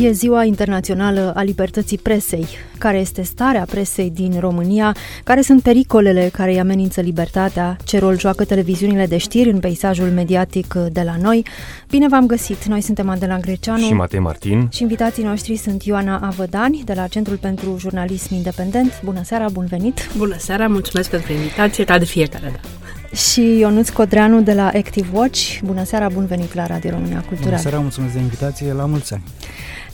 E Ziua Internațională a Libertății Presei. Care este starea presei din România? Care sunt pericolele care îi amenință libertatea? Ce rol joacă televiziunile de știri în peisajul mediatic de la noi? Bine v-am găsit! Noi suntem Adela Greceanu și Matei Martin și invitații noștri sunt Ioana Avădani de la Centrul pentru Jurnalism Independent. Bună seara, bun venit! Bună seara, mulțumesc pentru invitație, ca de fiecare dată. Și Ionuț Codreanu de la ActiveWatch. Bună seara, bun venit la Radio România Cultural. Bună seara, mulțumesc de invitație, la mulți ani!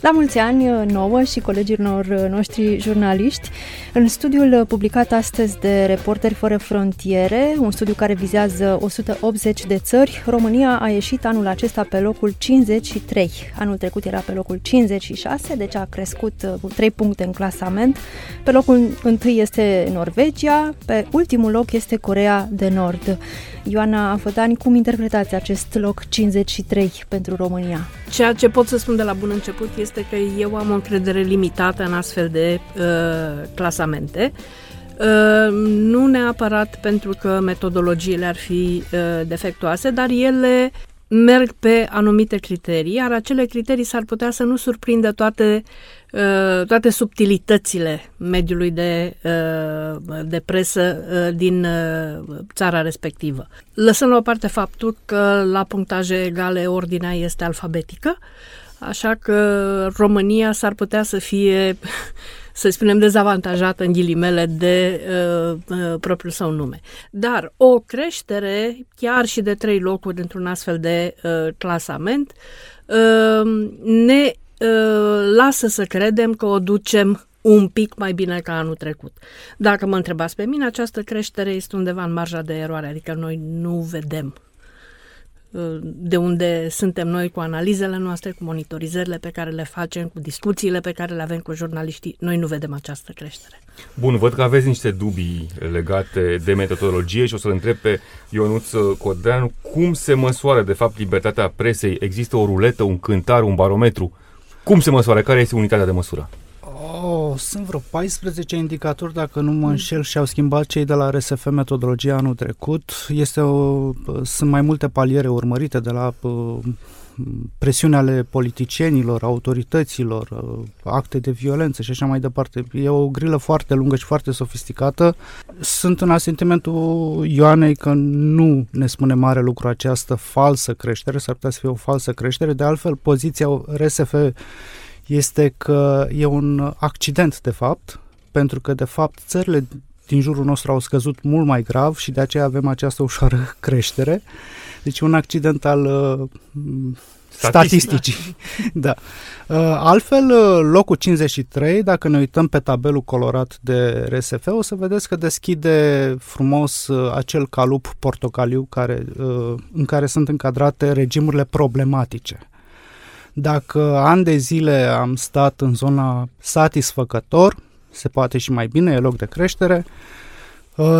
La mulți ani nouă și colegilor noștri jurnaliști. În studiul publicat astăzi de Reporteri fără frontiere, un studiu care vizează 180 de țări, România a ieșit anul acesta pe locul 53. Anul trecut era pe locul 56, deci a crescut cu 3 puncte în clasament. Pe locul 1 este Norvegia, pe ultimul loc este Coreea de Nord. Ioana Avădani, cum interpretați acest loc 53 pentru România? Ceea ce pot să spun de la bun început este că eu am o încredere limitată în astfel de clasamente. Nu neapărat pentru că metodologiile ar fi defectuoase, dar ele merg pe anumite criterii, iar acele criterii s-ar putea să nu surprindă toate subtilitățile mediului de presă din țara respectivă. Lăsăm la o parte faptul că la punctaje egale ordinea este alfabetică, așa că România s-ar putea să fie, să spunem, dezavantajată în ghilimele de propriul său nume. Dar o creștere, chiar și de 3 locuri într-un astfel de clasament, ne lasă să credem că o ducem un pic mai bine ca anul trecut. Dacă mă întrebați pe mine, această creștere este undeva în marja de eroare, adică noi nu vedem de unde suntem noi cu analizele noastre, cu monitorizările pe care le facem, cu discuțiile pe care le avem cu jurnaliștii. Noi nu vedem această creștere. Bun, văd că aveți niște dubii legate de metodologie și o să-l întreb pe Ionuț Codreanu cum se măsoară, de fapt, libertatea presei. Există o ruletă, un cântar, un barometru? Cum se măsoară? Care este unitatea de măsură? Sunt vreo 14 indicatori, dacă nu mă înșel, și au schimbat cei de la RSF metodologia anul trecut. Sunt mai multe paliere urmărite, de la presiune ale politicienilor, autorităților, acte de violență și așa mai departe. E o grilă foarte lungă și foarte sofisticată. Sunt în asentimentul Ioanei că nu ne spune mare lucru această falsă creștere, s-ar putea să fie o falsă creștere. De altfel, poziția RSF este că e un accident, de fapt, pentru că, de fapt, țările din jurul nostru au scăzut mult mai grav și de aceea avem această ușoară creștere. Deci un accident al statisticii. Da. Altfel, locul 53, dacă ne uităm pe tabelul colorat de RSF, o să vedeți că deschide frumos acel calup portocaliu în care sunt încadrate regimurile problematice. Dacă ani de zile am stat în zona satisfăcător, se poate și mai bine, e loc de creștere.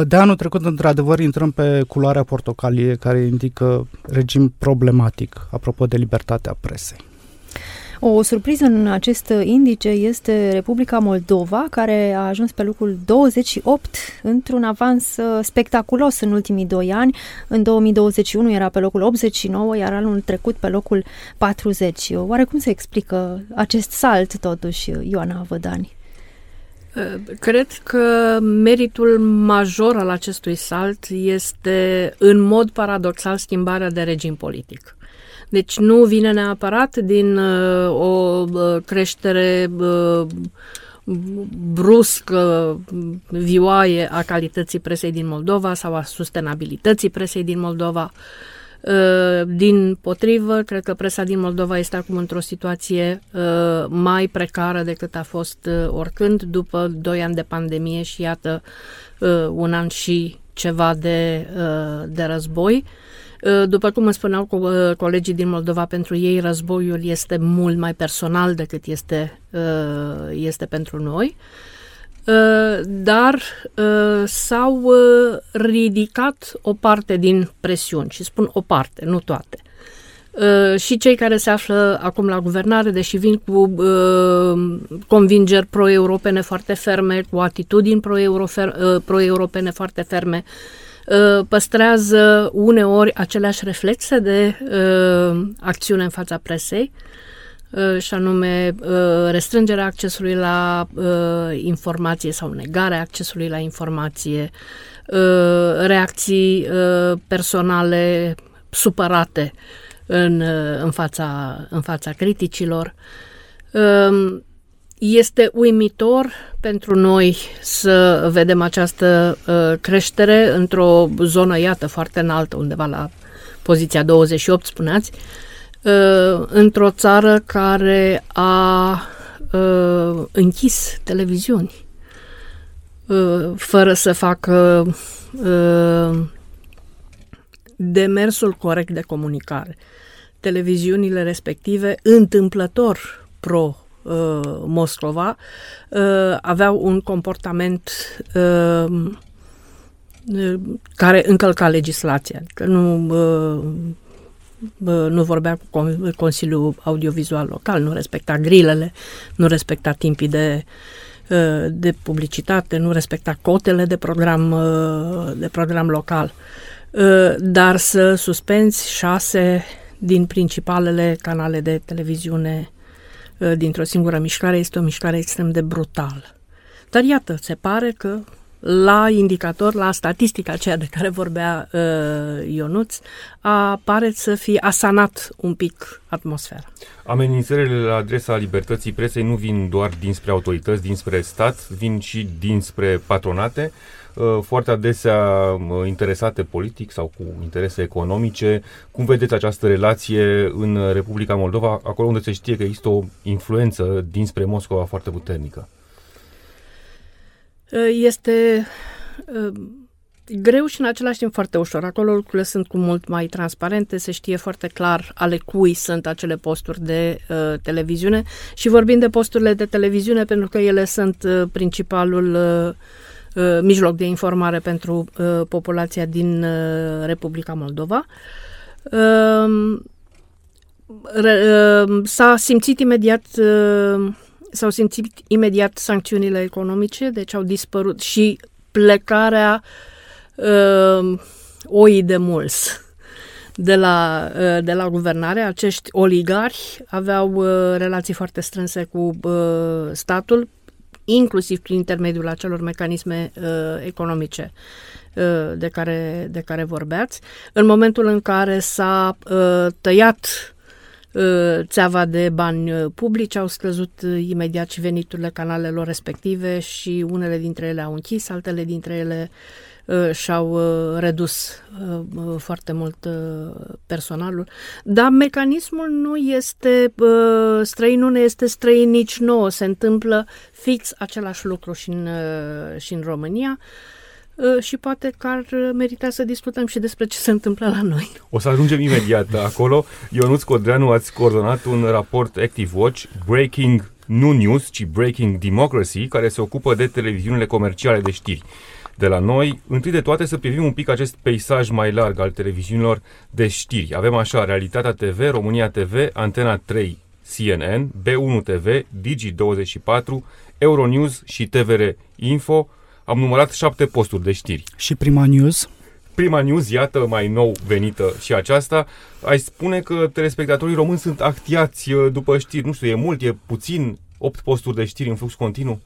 De anul trecut, într-adevăr, intrăm pe culoarea portocalie, care indică regim problematic, apropo de libertatea presei. O surpriză în acest indice este Republica Moldova, care a ajuns pe locul 28 într-un avans spectaculos în ultimii 2 ani. În 2021 era pe locul 89, iar anul trecut pe locul 40. Oare cum se explică acest salt, totuși, Ioana Avădani? Cred că meritul major al acestui salt este, în mod paradoxal, schimbarea de regim politic. Deci nu vine neapărat din o creștere bruscă, vioaie a calității presei din Moldova sau a sustenabilității presei din Moldova. Din potrivă, cred că presa din Moldova este acum într-o situație mai precară decât a fost oricând după 2 ani de pandemie și iată un an și ceva de război. După cum îmi spuneau colegii din Moldova, pentru ei războiul este mult mai personal decât este pentru noi, dar s-au ridicat o parte din presiuni și spun o parte, nu toate. și cei care se află acum la guvernare, deși vin cu convingeri pro-europene foarte ferme, cu atitudini pro-europene foarte ferme, păstrează uneori aceleași reflexe de acțiune în fața presei, și anume restrângerea accesului la informație sau negarea accesului la informație, reacții personale supărate în fața criticilor. Este uimitor pentru noi să vedem această creștere într-o zonă, iată, foarte înaltă, undeva la poziția 28, spuneați, într-o țară care a închis televiziuni fără să facă demersul corect de comunicare. Televiziunile respective, întâmplător pro-Moscova, aveau un comportament care încălca legislația. Adică nu vorbea cu Consiliul Audiovizual Local, nu respecta grilele, nu respecta timpii de publicitate, nu respecta cotele de program local. Dar să suspenzi 6 din principalele canale de televiziune dintr-o singură mișcare este o mișcare extrem de brutală. Dar iată, se pare că la indicator, la statistica aceea de care vorbea Ionuț, pare să fi asanat un pic atmosfera. Amenințările la adresa libertății presei nu vin doar dinspre autorități, dinspre stat, vin și dinspre patronate, foarte adesea interesate politic sau cu interese economice. Cum vedeți această relație în Republica Moldova, acolo unde se știe că există o influență dinspre Moscova foarte puternică? Este greu și în același timp foarte ușor. Acolo lucrurile sunt cu mult mai transparente, se știe foarte clar ale cui sunt acele posturi de televiziune, și vorbim de posturile de televiziune pentru că ele sunt principalul mijloc de informare pentru populația din Republica Moldova. S-au simțit imediat sancțiunile economice, deci au dispărut și plecarea oii de mulți de la guvernare. Acești oligarhi aveau relații foarte strânse cu statul, inclusiv prin intermediul acelor mecanisme economice de care vorbeați. În momentul în care s-a tăiat țeava de bani publici, au scăzut imediat și veniturile canalelor respective și unele dintre ele au închis, altele dintre ele și-au redus foarte mult personalul. Dar mecanismul nu este străin, nu ne este străin nici nouă. Se întâmplă fix același lucru și în România. Și poate că ar merita să discutăm și despre ce se întâmplă la noi. O să ajungem imediat acolo. Ionuț Codreanu, ați coordonat un raport ActiveWatch, Breaking Nu News, ci Breaking Democracy, care se ocupă de televiziunile comerciale de știri. De la noi, întâi de toate să privim un pic acest peisaj mai larg al televiziunilor de știri. Avem așa Realitatea TV, România TV, Antena 3, CNN, B1 TV, Digi24, Euronews și TVR Info. Am numărat 7 posturi de știri. Și Prima News? Prima News, iată, mai nou venită și aceasta. Aș spune că telespectatorii români sunt actiați după știri. Nu știu, e mult, e puțin? 8 posturi de știri în flux continuu?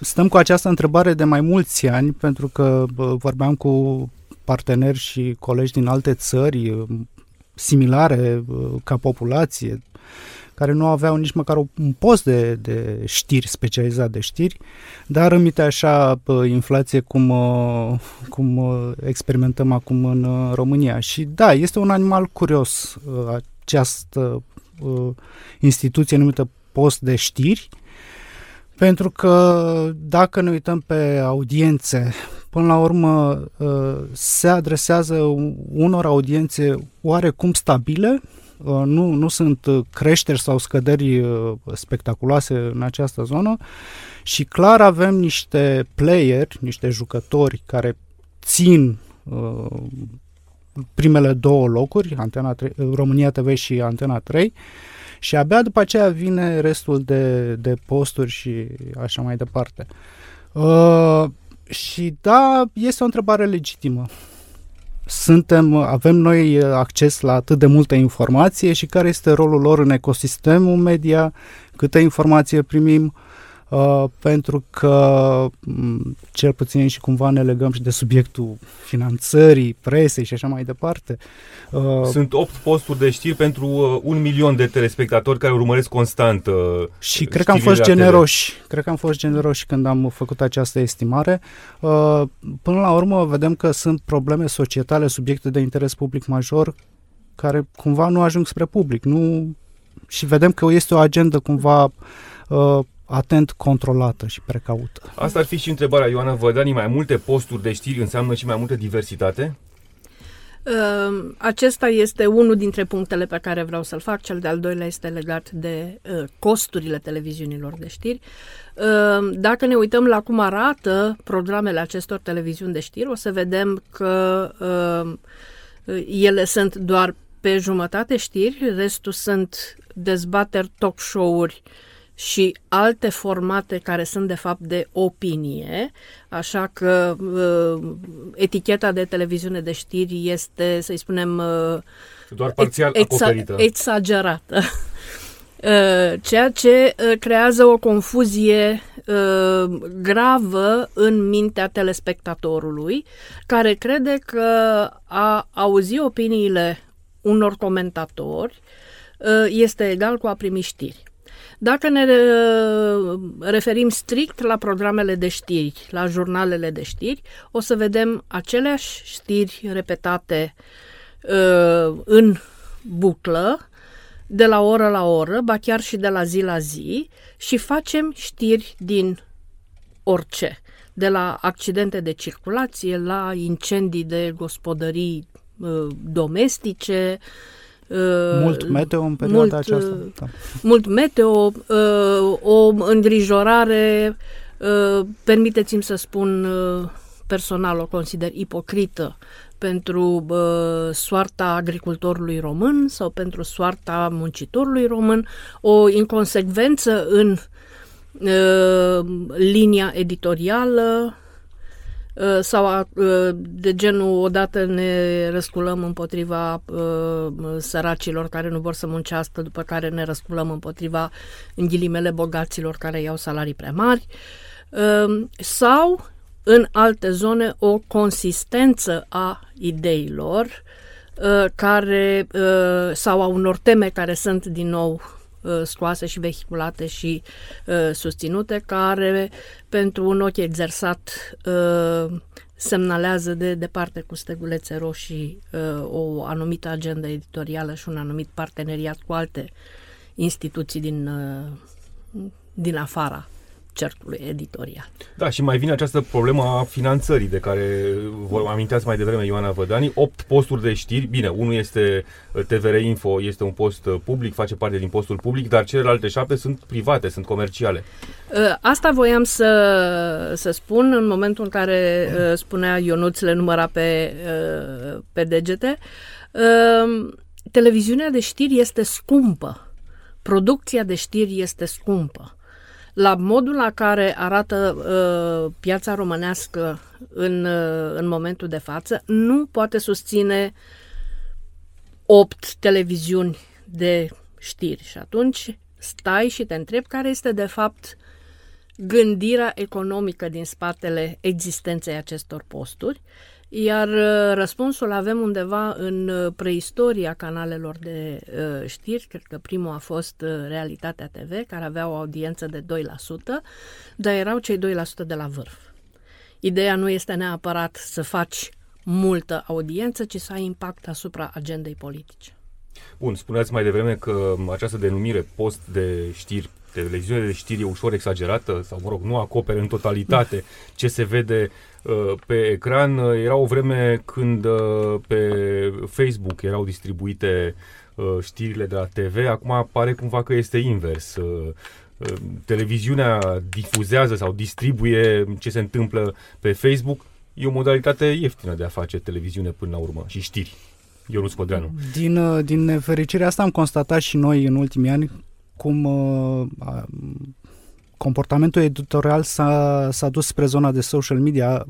Stăm cu această întrebare de mai mulți ani, pentru că vorbeam cu parteneri și colegi din alte țări similare ca populație, care nu aveau nici măcar un post de știri, specializat de știri, dar rămite așa inflație cum experimentăm acum în România. Și da, este un animal curios această instituție numită post de știri, pentru că dacă ne uităm pe audiențe, până la urmă se adresează unor audiențe oarecum stabile. Nu sunt creșteri sau scăderi spectaculoase în această zonă și clar avem niște playeri, niște jucători care țin primele două locuri, Antena 3, România TV și Antena 3, și abia după aceea vine restul de posturi și așa mai departe. Și da, este o întrebare legitimă. Avem noi acces la atât de multă informație și care este rolul lor în ecosistemul media, câtă informație primim, pentru că cel puțin și cumva ne legăm și de subiectul finanțării, presei și așa mai departe. Sunt 8 posturi de știri pentru 1 milion de telespectatori care urmăresc constant și cred că am fost generoși. Cred că am fost generoși când am făcut această estimare. Până la urmă vedem că sunt probleme societale, subiecte de interes public major care cumva nu ajung spre public. Nu... Și vedem că este o agendă cumva atent controlată și precaută. Asta ar fi și întrebarea, Ioana Avădani, mai multe posturi de știri înseamnă și mai multă diversitate? Acesta este unul dintre punctele pe care vreau să-l fac. Cel de-al doilea este legat de costurile televiziunilor de știri. Dacă ne uităm la cum arată programele acestor televiziuni de știri, o să vedem că ele sunt doar pe jumătate știri, restul sunt dezbateri, talk show-uri și alte formate care sunt de fapt de opinie, așa că eticheta de televiziune de știri este, să-i spunem, doar parțial acoperită, exagerată, ceea ce creează o confuzie gravă în mintea telespectatorului, care crede că a auzi opiniile unor comentatori este egal cu a primi știri. Dacă ne referim strict la programele de știri, la jurnalele de știri, o să vedem aceleași știri repetate în buclă, de la oră la oră, ba chiar și de la zi la zi, și facem știri din orice, de la accidente de circulație, la incendii de gospodării domestice, mult meteo în perioada aceasta. Da. Mult meteo, o îngrijorare, permiteți-mi să spun personal, o consider ipocrită pentru soarta agricultorului român sau pentru soarta muncitorului român, o inconsecvență în linia editorială, sau de genul odată ne răsculăm împotriva săracilor care nu vor să muncească, după care ne răsculăm împotriva, în ghilimele, bogaților care iau salarii prea mari, sau în alte zone o consistență a ideilor care, sau a unor teme care sunt din nou scoase și vehiculate și susținute, care pentru un ochi exersat semnalează de departe cu stegulețe roșii o anumită agendă editorială și un anumit parteneriat cu alte instituții din afara cercului editorial. Da, și mai vine această problemă a finanțării de care vă aminteați mai devreme, Ioana Avădani. 8 posturi de știri, bine, unul este TVR Info, este un post public, face parte din postul public, dar celelalte 7 sunt private, sunt comerciale. Asta voiam să spun în momentul în care spunea Ionuț, le număra pe degete. Televiziunea de știri este scumpă. Producția de știri este scumpă. La modul la care arată piața românească în momentul de față, nu poate susține 8 televiziuni de știri. Și atunci stai și te întrebi care este de fapt gândirea economică din spatele existenței acestor posturi, iar răspunsul avem undeva în preistoria canalelor de știri. Cred că primul a fost Realitatea TV, care avea o audiență de 2%, dar erau cei 2% de la vârf. Ideea nu este neapărat să faci multă audiență, ci să ai impact asupra agendei politice. Bun, spuneați mai devreme că această denumire post de știri, televiziunea de știri, e ușor exagerată sau, mă rog, nu acoperă în totalitate ce se vede pe ecran. Era o vreme când pe Facebook erau distribuite știrile de la TV, acum pare cumva că este invers. Televiziunea difuzează sau distribuie ce se întâmplă pe Facebook, e o modalitate ieftină de a face televiziune până la urmă și știri. Ionuț Codreanu. Din nefericirea asta am constatat și noi în ultimii ani cum comportamentul editorial s-a dus spre zona de social media.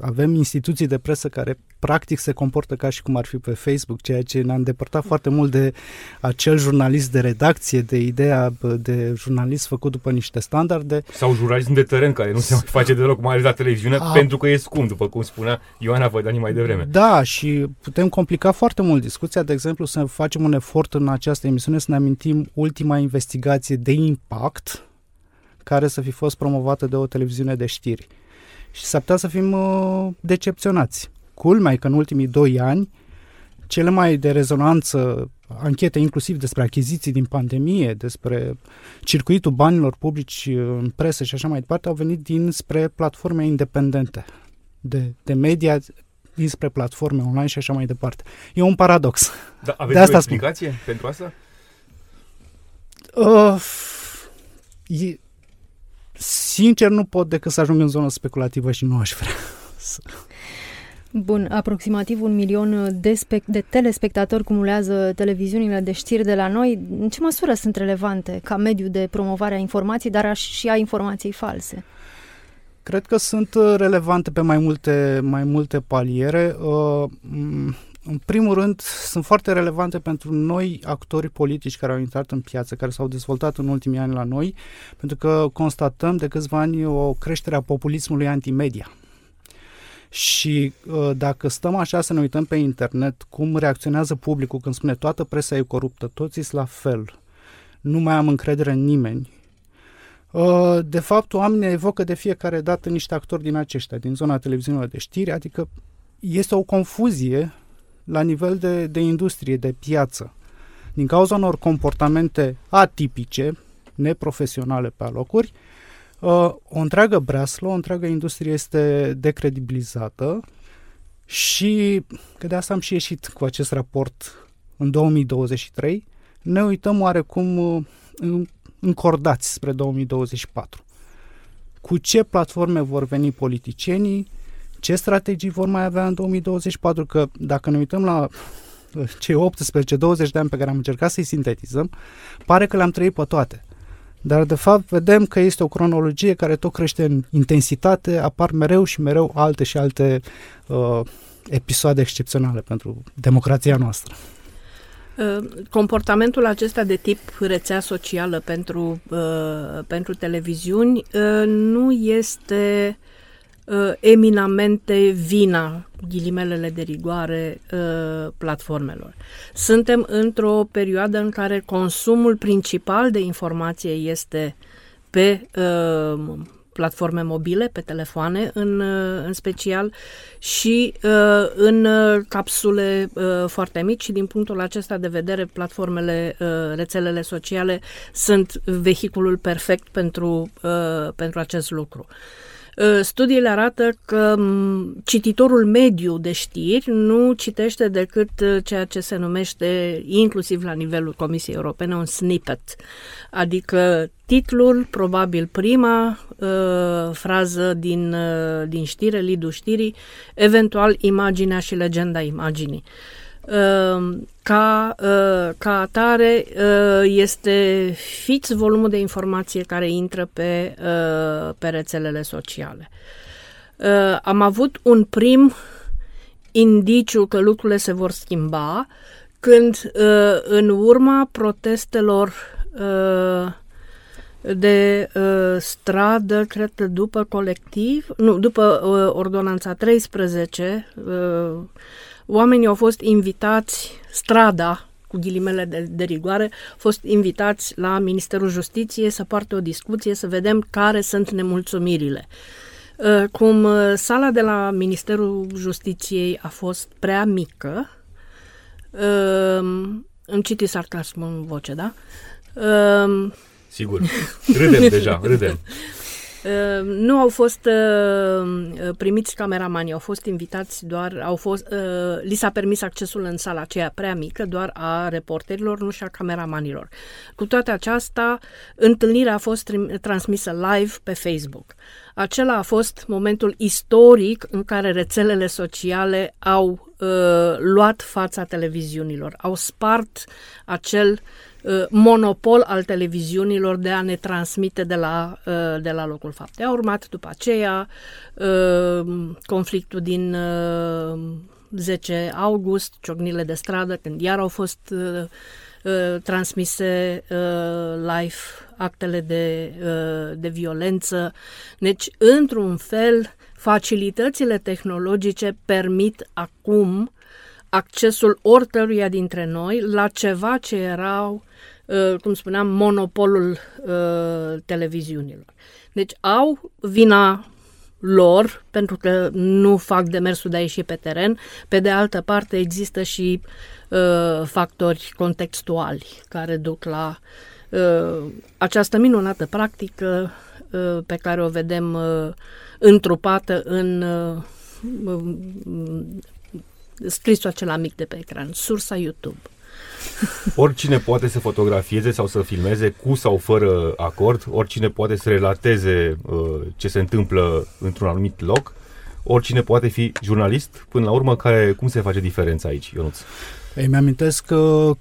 Avem instituții de presă care practic se comportă ca și cum ar fi pe Facebook, ceea ce ne-a îndepărtat foarte mult de acel jurnalist de redacție, de ideea de jurnalist făcut după niște standarde. Sau jurnalism de teren care nu se mai face deloc, mai ales la televiziune, pentru că e scump, după cum spunea Ioana Avădani mai devreme. Da, și putem complica foarte mult discuția, de exemplu, să facem un efort în această emisiune, să ne amintim ultima investigație de impact care să fi fost promovată de o televiziune de știri. Și s-ar putea să fim decepționați. Culmea e că în ultimii 2 ani, cele mai de rezonanță anchete, inclusiv despre achiziții din pandemie, despre circuitul banilor publici în presă și așa mai departe, au venit dinspre platforme independente de media, dinspre platforme online și așa mai departe. E un paradox. Da, aveți de asta o explicație pentru asta? Sincer, nu pot decât să ajung în zona speculativă și nu aș vrea să... Bun, aproximativ 1 milion de telespectatori cumulează televiziunile de știri de la noi. În ce măsură sunt relevante ca mediu de promovare a informației, dar și a informației false? Cred că sunt relevante pe mai multe paliere. În primul rând, sunt foarte relevante pentru noi actori politici care au intrat în piață, care s-au dezvoltat în ultimii ani la noi, pentru că constatăm de câțiva ani o creștere a populismului antimedia. Și dacă stăm așa să ne uităm pe internet, cum reacționează publicul când spune toată presa e coruptă, toți sunt la fel, nu mai am încredere în nimeni, de fapt oamenii evocă de fiecare dată niște actori din aceștia, din zona televiziunilor de știri, adică este o confuzie la nivel de industrie, de piață, din cauza unor comportamente atipice, neprofesionale pe alocuri. O întreagă breaslă, o întreagă industrie este decredibilizată și că de asta am și ieșit cu acest raport în 2023. Ne uităm oarecum încordați spre 2024. Cu ce platforme vor veni politicienii? Ce strategii vor mai avea în 2024? Că dacă ne uităm la cei 18-20 de ani pe care am încercat să-i sintetizăm, pare că le-am trăit pe toate. Dar, de fapt, vedem că este o cronologie care tot crește în intensitate, apar mereu și mereu alte și alte episoade excepționale pentru democrația noastră. Comportamentul acesta de tip rețea socială pentru televiziuni nu este eminamente vina, ghilimelele de rigoare, platformelor. Suntem într-o perioadă în care consumul principal de informație este pe platforme mobile, pe telefoane în special și în capsule foarte mici și din punctul acesta de vedere platformele, rețelele sociale sunt vehiculul perfect pentru acest lucru. Studiile arată că cititorul mediu de știri nu citește decât ceea ce se numește, inclusiv la nivelul Comisiei Europene, un snippet, adică titlul, probabil prima frază din știre, lead-ul știrii, eventual imaginea și legenda imaginii. Ca atare este fix volumul de informație care intră pe rețelele sociale. Am avut un prim indiciu că lucrurile se vor schimba când în urma protestelor de stradă, cred că după ordonanța 13, oamenii au fost invitați, strada, cu ghilimele de rigoare, au fost invitați la Ministerul Justiției să poartă o discuție, să vedem care sunt nemulțumirile. Cum sala de la Ministerul Justiției a fost prea mică, îmi citi sarcasmul în voce, da? Sigur, râdem deja. Nu au fost primiți cameramani, au fost invitați doar, li s-a permis accesul în sala aceea prea mică, doar a reporterilor, nu și a cameramanilor. Cu toate aceasta, întâlnirea a fost transmisă live pe Facebook. Acela a fost momentul istoric în care rețelele sociale au luat fața televiziunilor, au spart acel monopol al televiziunilor de a ne transmite de la locul faptei. A urmat după aceea conflictul din 10 august, ciocnile de stradă, când iar au fost transmise live actele de violență. Deci, într-un fel, facilitățile tehnologice permit acum accesul oricăruia dintre noi la ceva ce erau, cum spuneam, monopolul televiziunilor. Deci au vina lor, pentru că nu fac demersul de a ieși pe teren. Pe de altă parte, există și factori contextuali care duc la această minunată practică pe care o vedem întrupată în scrisul acela mic de pe ecran, sursa YouTube. Oricine poate să fotografieze sau să filmeze cu sau fără acord, oricine poate să relateze ce se întâmplă într-un anumit loc, oricine poate fi jurnalist, până la urmă, cum se face diferența aici, Ionuț? Ei, mi-amintesc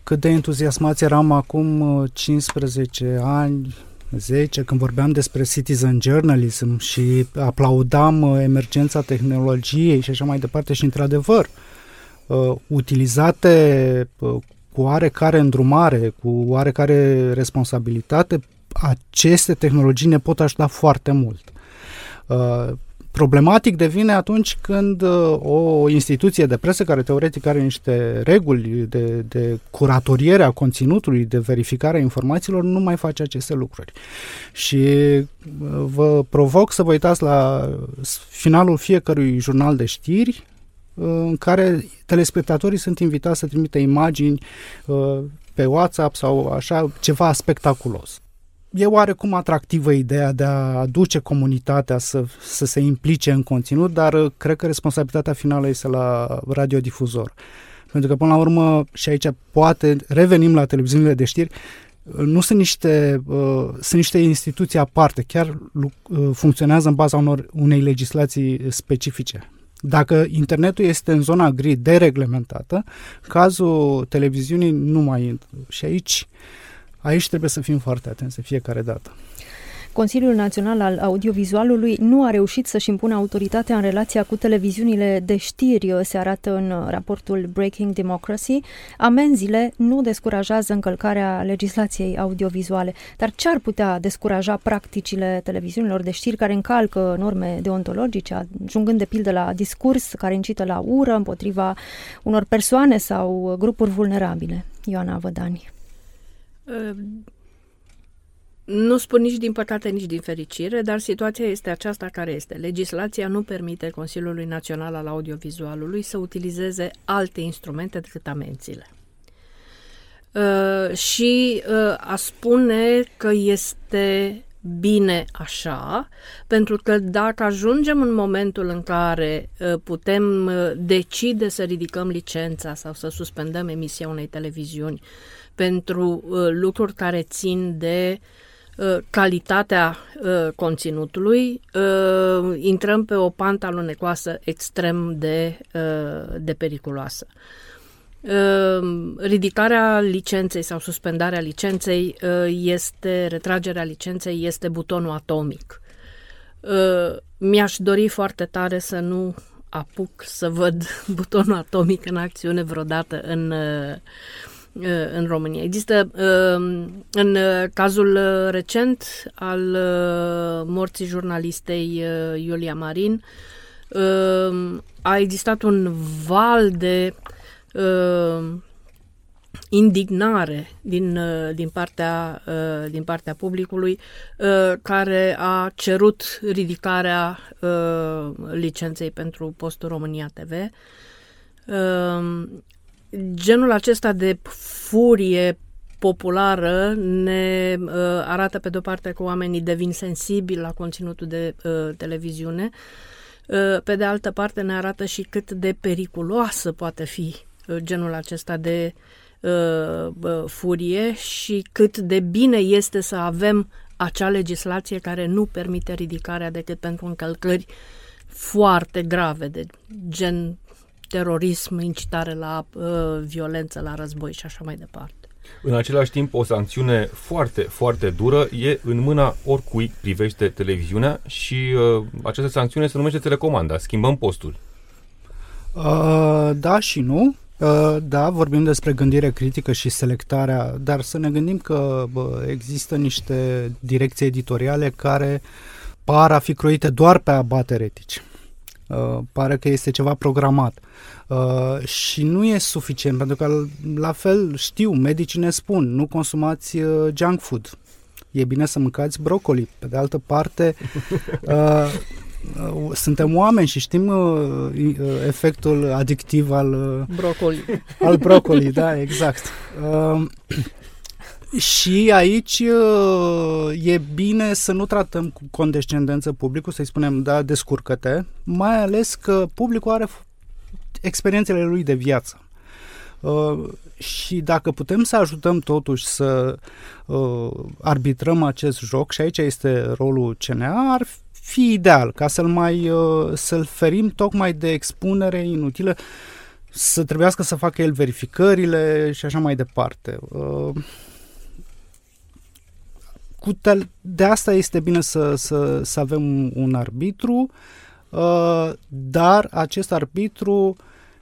cât de entuziasmați eram acum 15 ani, 10, când vorbeam despre citizen journalism și aplaudam emergența tehnologiei și așa mai departe și, într-adevăr, utilizate cu oarecare îndrumare, cu oarecare responsabilitate, aceste tehnologii ne pot ajuta foarte mult. Problematic devine atunci când o instituție de presă, care teoretic are niște reguli de curatoriere a conținutului, de verificare a informațiilor, nu mai face aceste lucruri. Și vă provoc să vă uitați la finalul fiecărui jurnal de știri, în care telespectatorii sunt invitați să trimită imagini pe WhatsApp sau așa, ceva spectaculos. E oarecum atractivă ideea de a aduce comunitatea să se implice în conținut, dar cred că responsabilitatea finală este la radiodifuzor. Pentru că, până la urmă, și aici poate revenim la televiziunile de știri, nu sunt niște instituții aparte, chiar funcționează în baza unei legislații specifice. Dacă internetul este în zona gri dereglementată, cazul televiziunii nu mai intră. Și aici trebuie să fim foarte atenți de fiecare dată. Consiliul Național al Audiovizualului nu a reușit să-și impună autoritatea în relația cu televiziunile de știri, se arată în raportul Breaking Democracy. Amenzile nu descurajează încălcarea legislației audiovizuale. Dar ce ar putea descuraja practicile televiziunilor de știri care încalcă norme deontologice, ajungând de pildă la discurs care incită la ură împotriva unor persoane sau grupuri vulnerabile? Ioana Avădani. Nu spun nici din păcate, nici din fericire, dar situația este aceasta care este. Legislația nu permite Consiliului Național al Audiovizualului să utilizeze alte instrumente decât amenziile. Și a spune că este bine așa, pentru că dacă ajungem în momentul în care putem decide să ridicăm licența sau să suspendăm emisia unei televiziuni pentru lucruri care țin de calitatea conținutului, intrăm pe o pantă alunecoasă extrem de periculoasă. Ridicarea licenței sau suspendarea licenței retragerea licenței este butonul atomic. Mi-aș dori foarte tare să nu apuc să văd butonul atomic în acțiune vreodată în România. Există, în cazul recent al morții jurnalistei Iulia Marin, a existat un val de indignare din partea publicului, care a cerut ridicarea licenței pentru postul România TV. Genul acesta de furie populară ne arată pe de-o parte că oamenii devin sensibili la conținutul de televiziune, pe de altă parte ne arată și cât de periculoasă poate fi genul acesta de furie și cât de bine este să avem acea legislație care nu permite ridicarea decât pentru încălcări foarte grave, de gen terorism, incitare la violență, la război și așa mai departe. În același timp, o sancțiune foarte, foarte dură e în mâna oricui privește televiziunea și această sancțiune se numește telecomanda. Schimbăm postul. Da și nu. Da, vorbim despre gândire critică și selectarea, dar să ne gândim că există niște direcții editoriale care par a fi croite doar pe abateri etici. Pare că este ceva programat și nu e suficient, pentru că la fel știu, medicii ne spun, nu consumați junk food, e bine să mâncați broccoli. Pe de altă parte suntem oameni și știm efectul adictiv al broccoli. Al broccoli, da, exact. Și aici e bine să nu tratăm cu condescendență publicul, să-i spunem, da, descurcă-te, mai ales că publicul are experiențele lui de viață. Și dacă putem să ajutăm totuși să arbitrăm acest joc, și aici este rolul CNA, ar fi ideal ca să-l ferim tocmai de expunere inutilă, să trebuiască să facă el verificările și așa mai departe. De asta este bine să avem un arbitru, dar acest arbitru,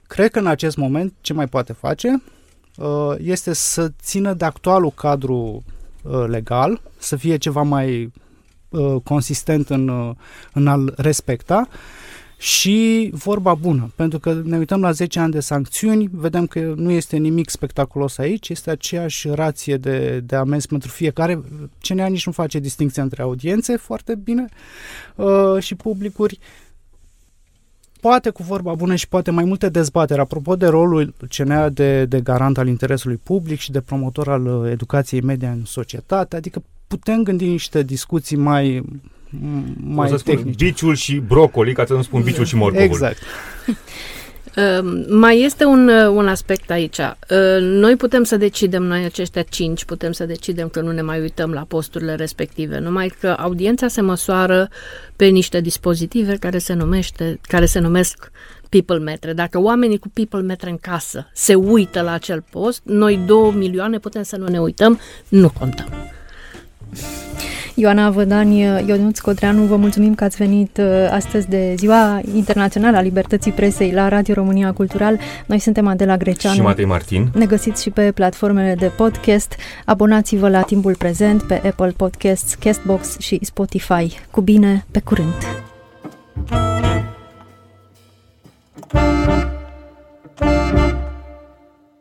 cred că în acest moment, ce mai poate face, este să țină de actualul cadru legal, să fie ceva mai consistent în a-l respecta și vorba bună, pentru că ne uităm la 10 ani de sancțiuni, vedem că nu este nimic spectaculos aici, este aceeași rație de amenzi pentru fiecare. CNA nici nu face distincția între audiențe foarte bine și publicuri. Poate cu vorba bună și poate mai multe dezbateri. Apropo de rolul CNA de garant al interesului public și de promotor al educației media în societate, adică putem gândi niște discuții mai tehnice. Biciul și broccoli, ca să nu spun biciul și morcovul. Exact. Mai este un aspect aici. Noi putem să decidem, noi aceștia 5, putem să decidem că nu ne mai uităm la posturile respective, numai că audiența se măsoară pe niște dispozitive care se numesc people metre. Dacă oamenii cu people metre în casă se uită la acel post, noi 2 milioane putem să nu ne uităm, nu contăm. Ioana Avădani, Ionuț Codreanu, vă mulțumim că ați venit astăzi de Ziua Internațională a Libertății Presei la Radio România Cultural. Noi suntem Adela Greceanu și Matei Martin. Ne găsiți și pe platformele de podcast. Abonați-vă la Timpul Prezent pe Apple Podcasts, Castbox și Spotify. Cu bine, pe curând!